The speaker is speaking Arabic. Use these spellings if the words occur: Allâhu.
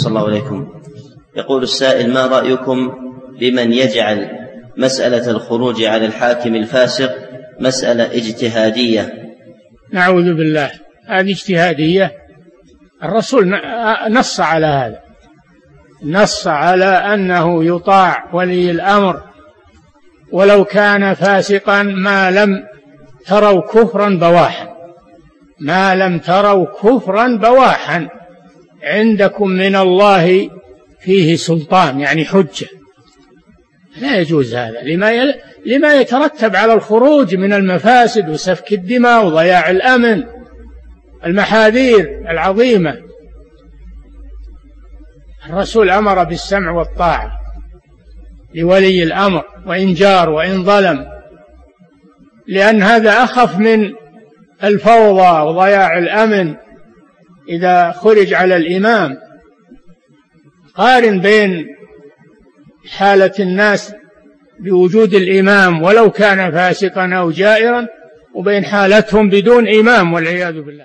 أحسن الله إليكم. يقول السائل: ما رأيكم بمن يجعل مسألة الخروج على الحاكم الفاسق مسألة اجتهادية؟ نعوذ بالله، هذه اجتهادية. الرسول نص على هذا، نص على أنه يطاع ولي الأمر ولو كان فاسقا ما لم تروا كفرا بواحا، ما لم تروا كفرا بواحا عندكم من الله فيه سلطان، يعني حجة. لا يجوز هذا لما يترتب على الخروج من المفاسد وسفك الدماء وضياع الأمن، المحاذير العظيمة. الرسول أمر بالسمع والطاعة لولي الأمر وإن جار وإن ظلم، لأن هذا أخف من الفوضى وضياع الأمن إذا خرج على الإمام. قارن بين حالة الناس بوجود الإمام ولو كان فاسقا أو جائرا وبين حالتهم بدون إمام والعياذ بالله.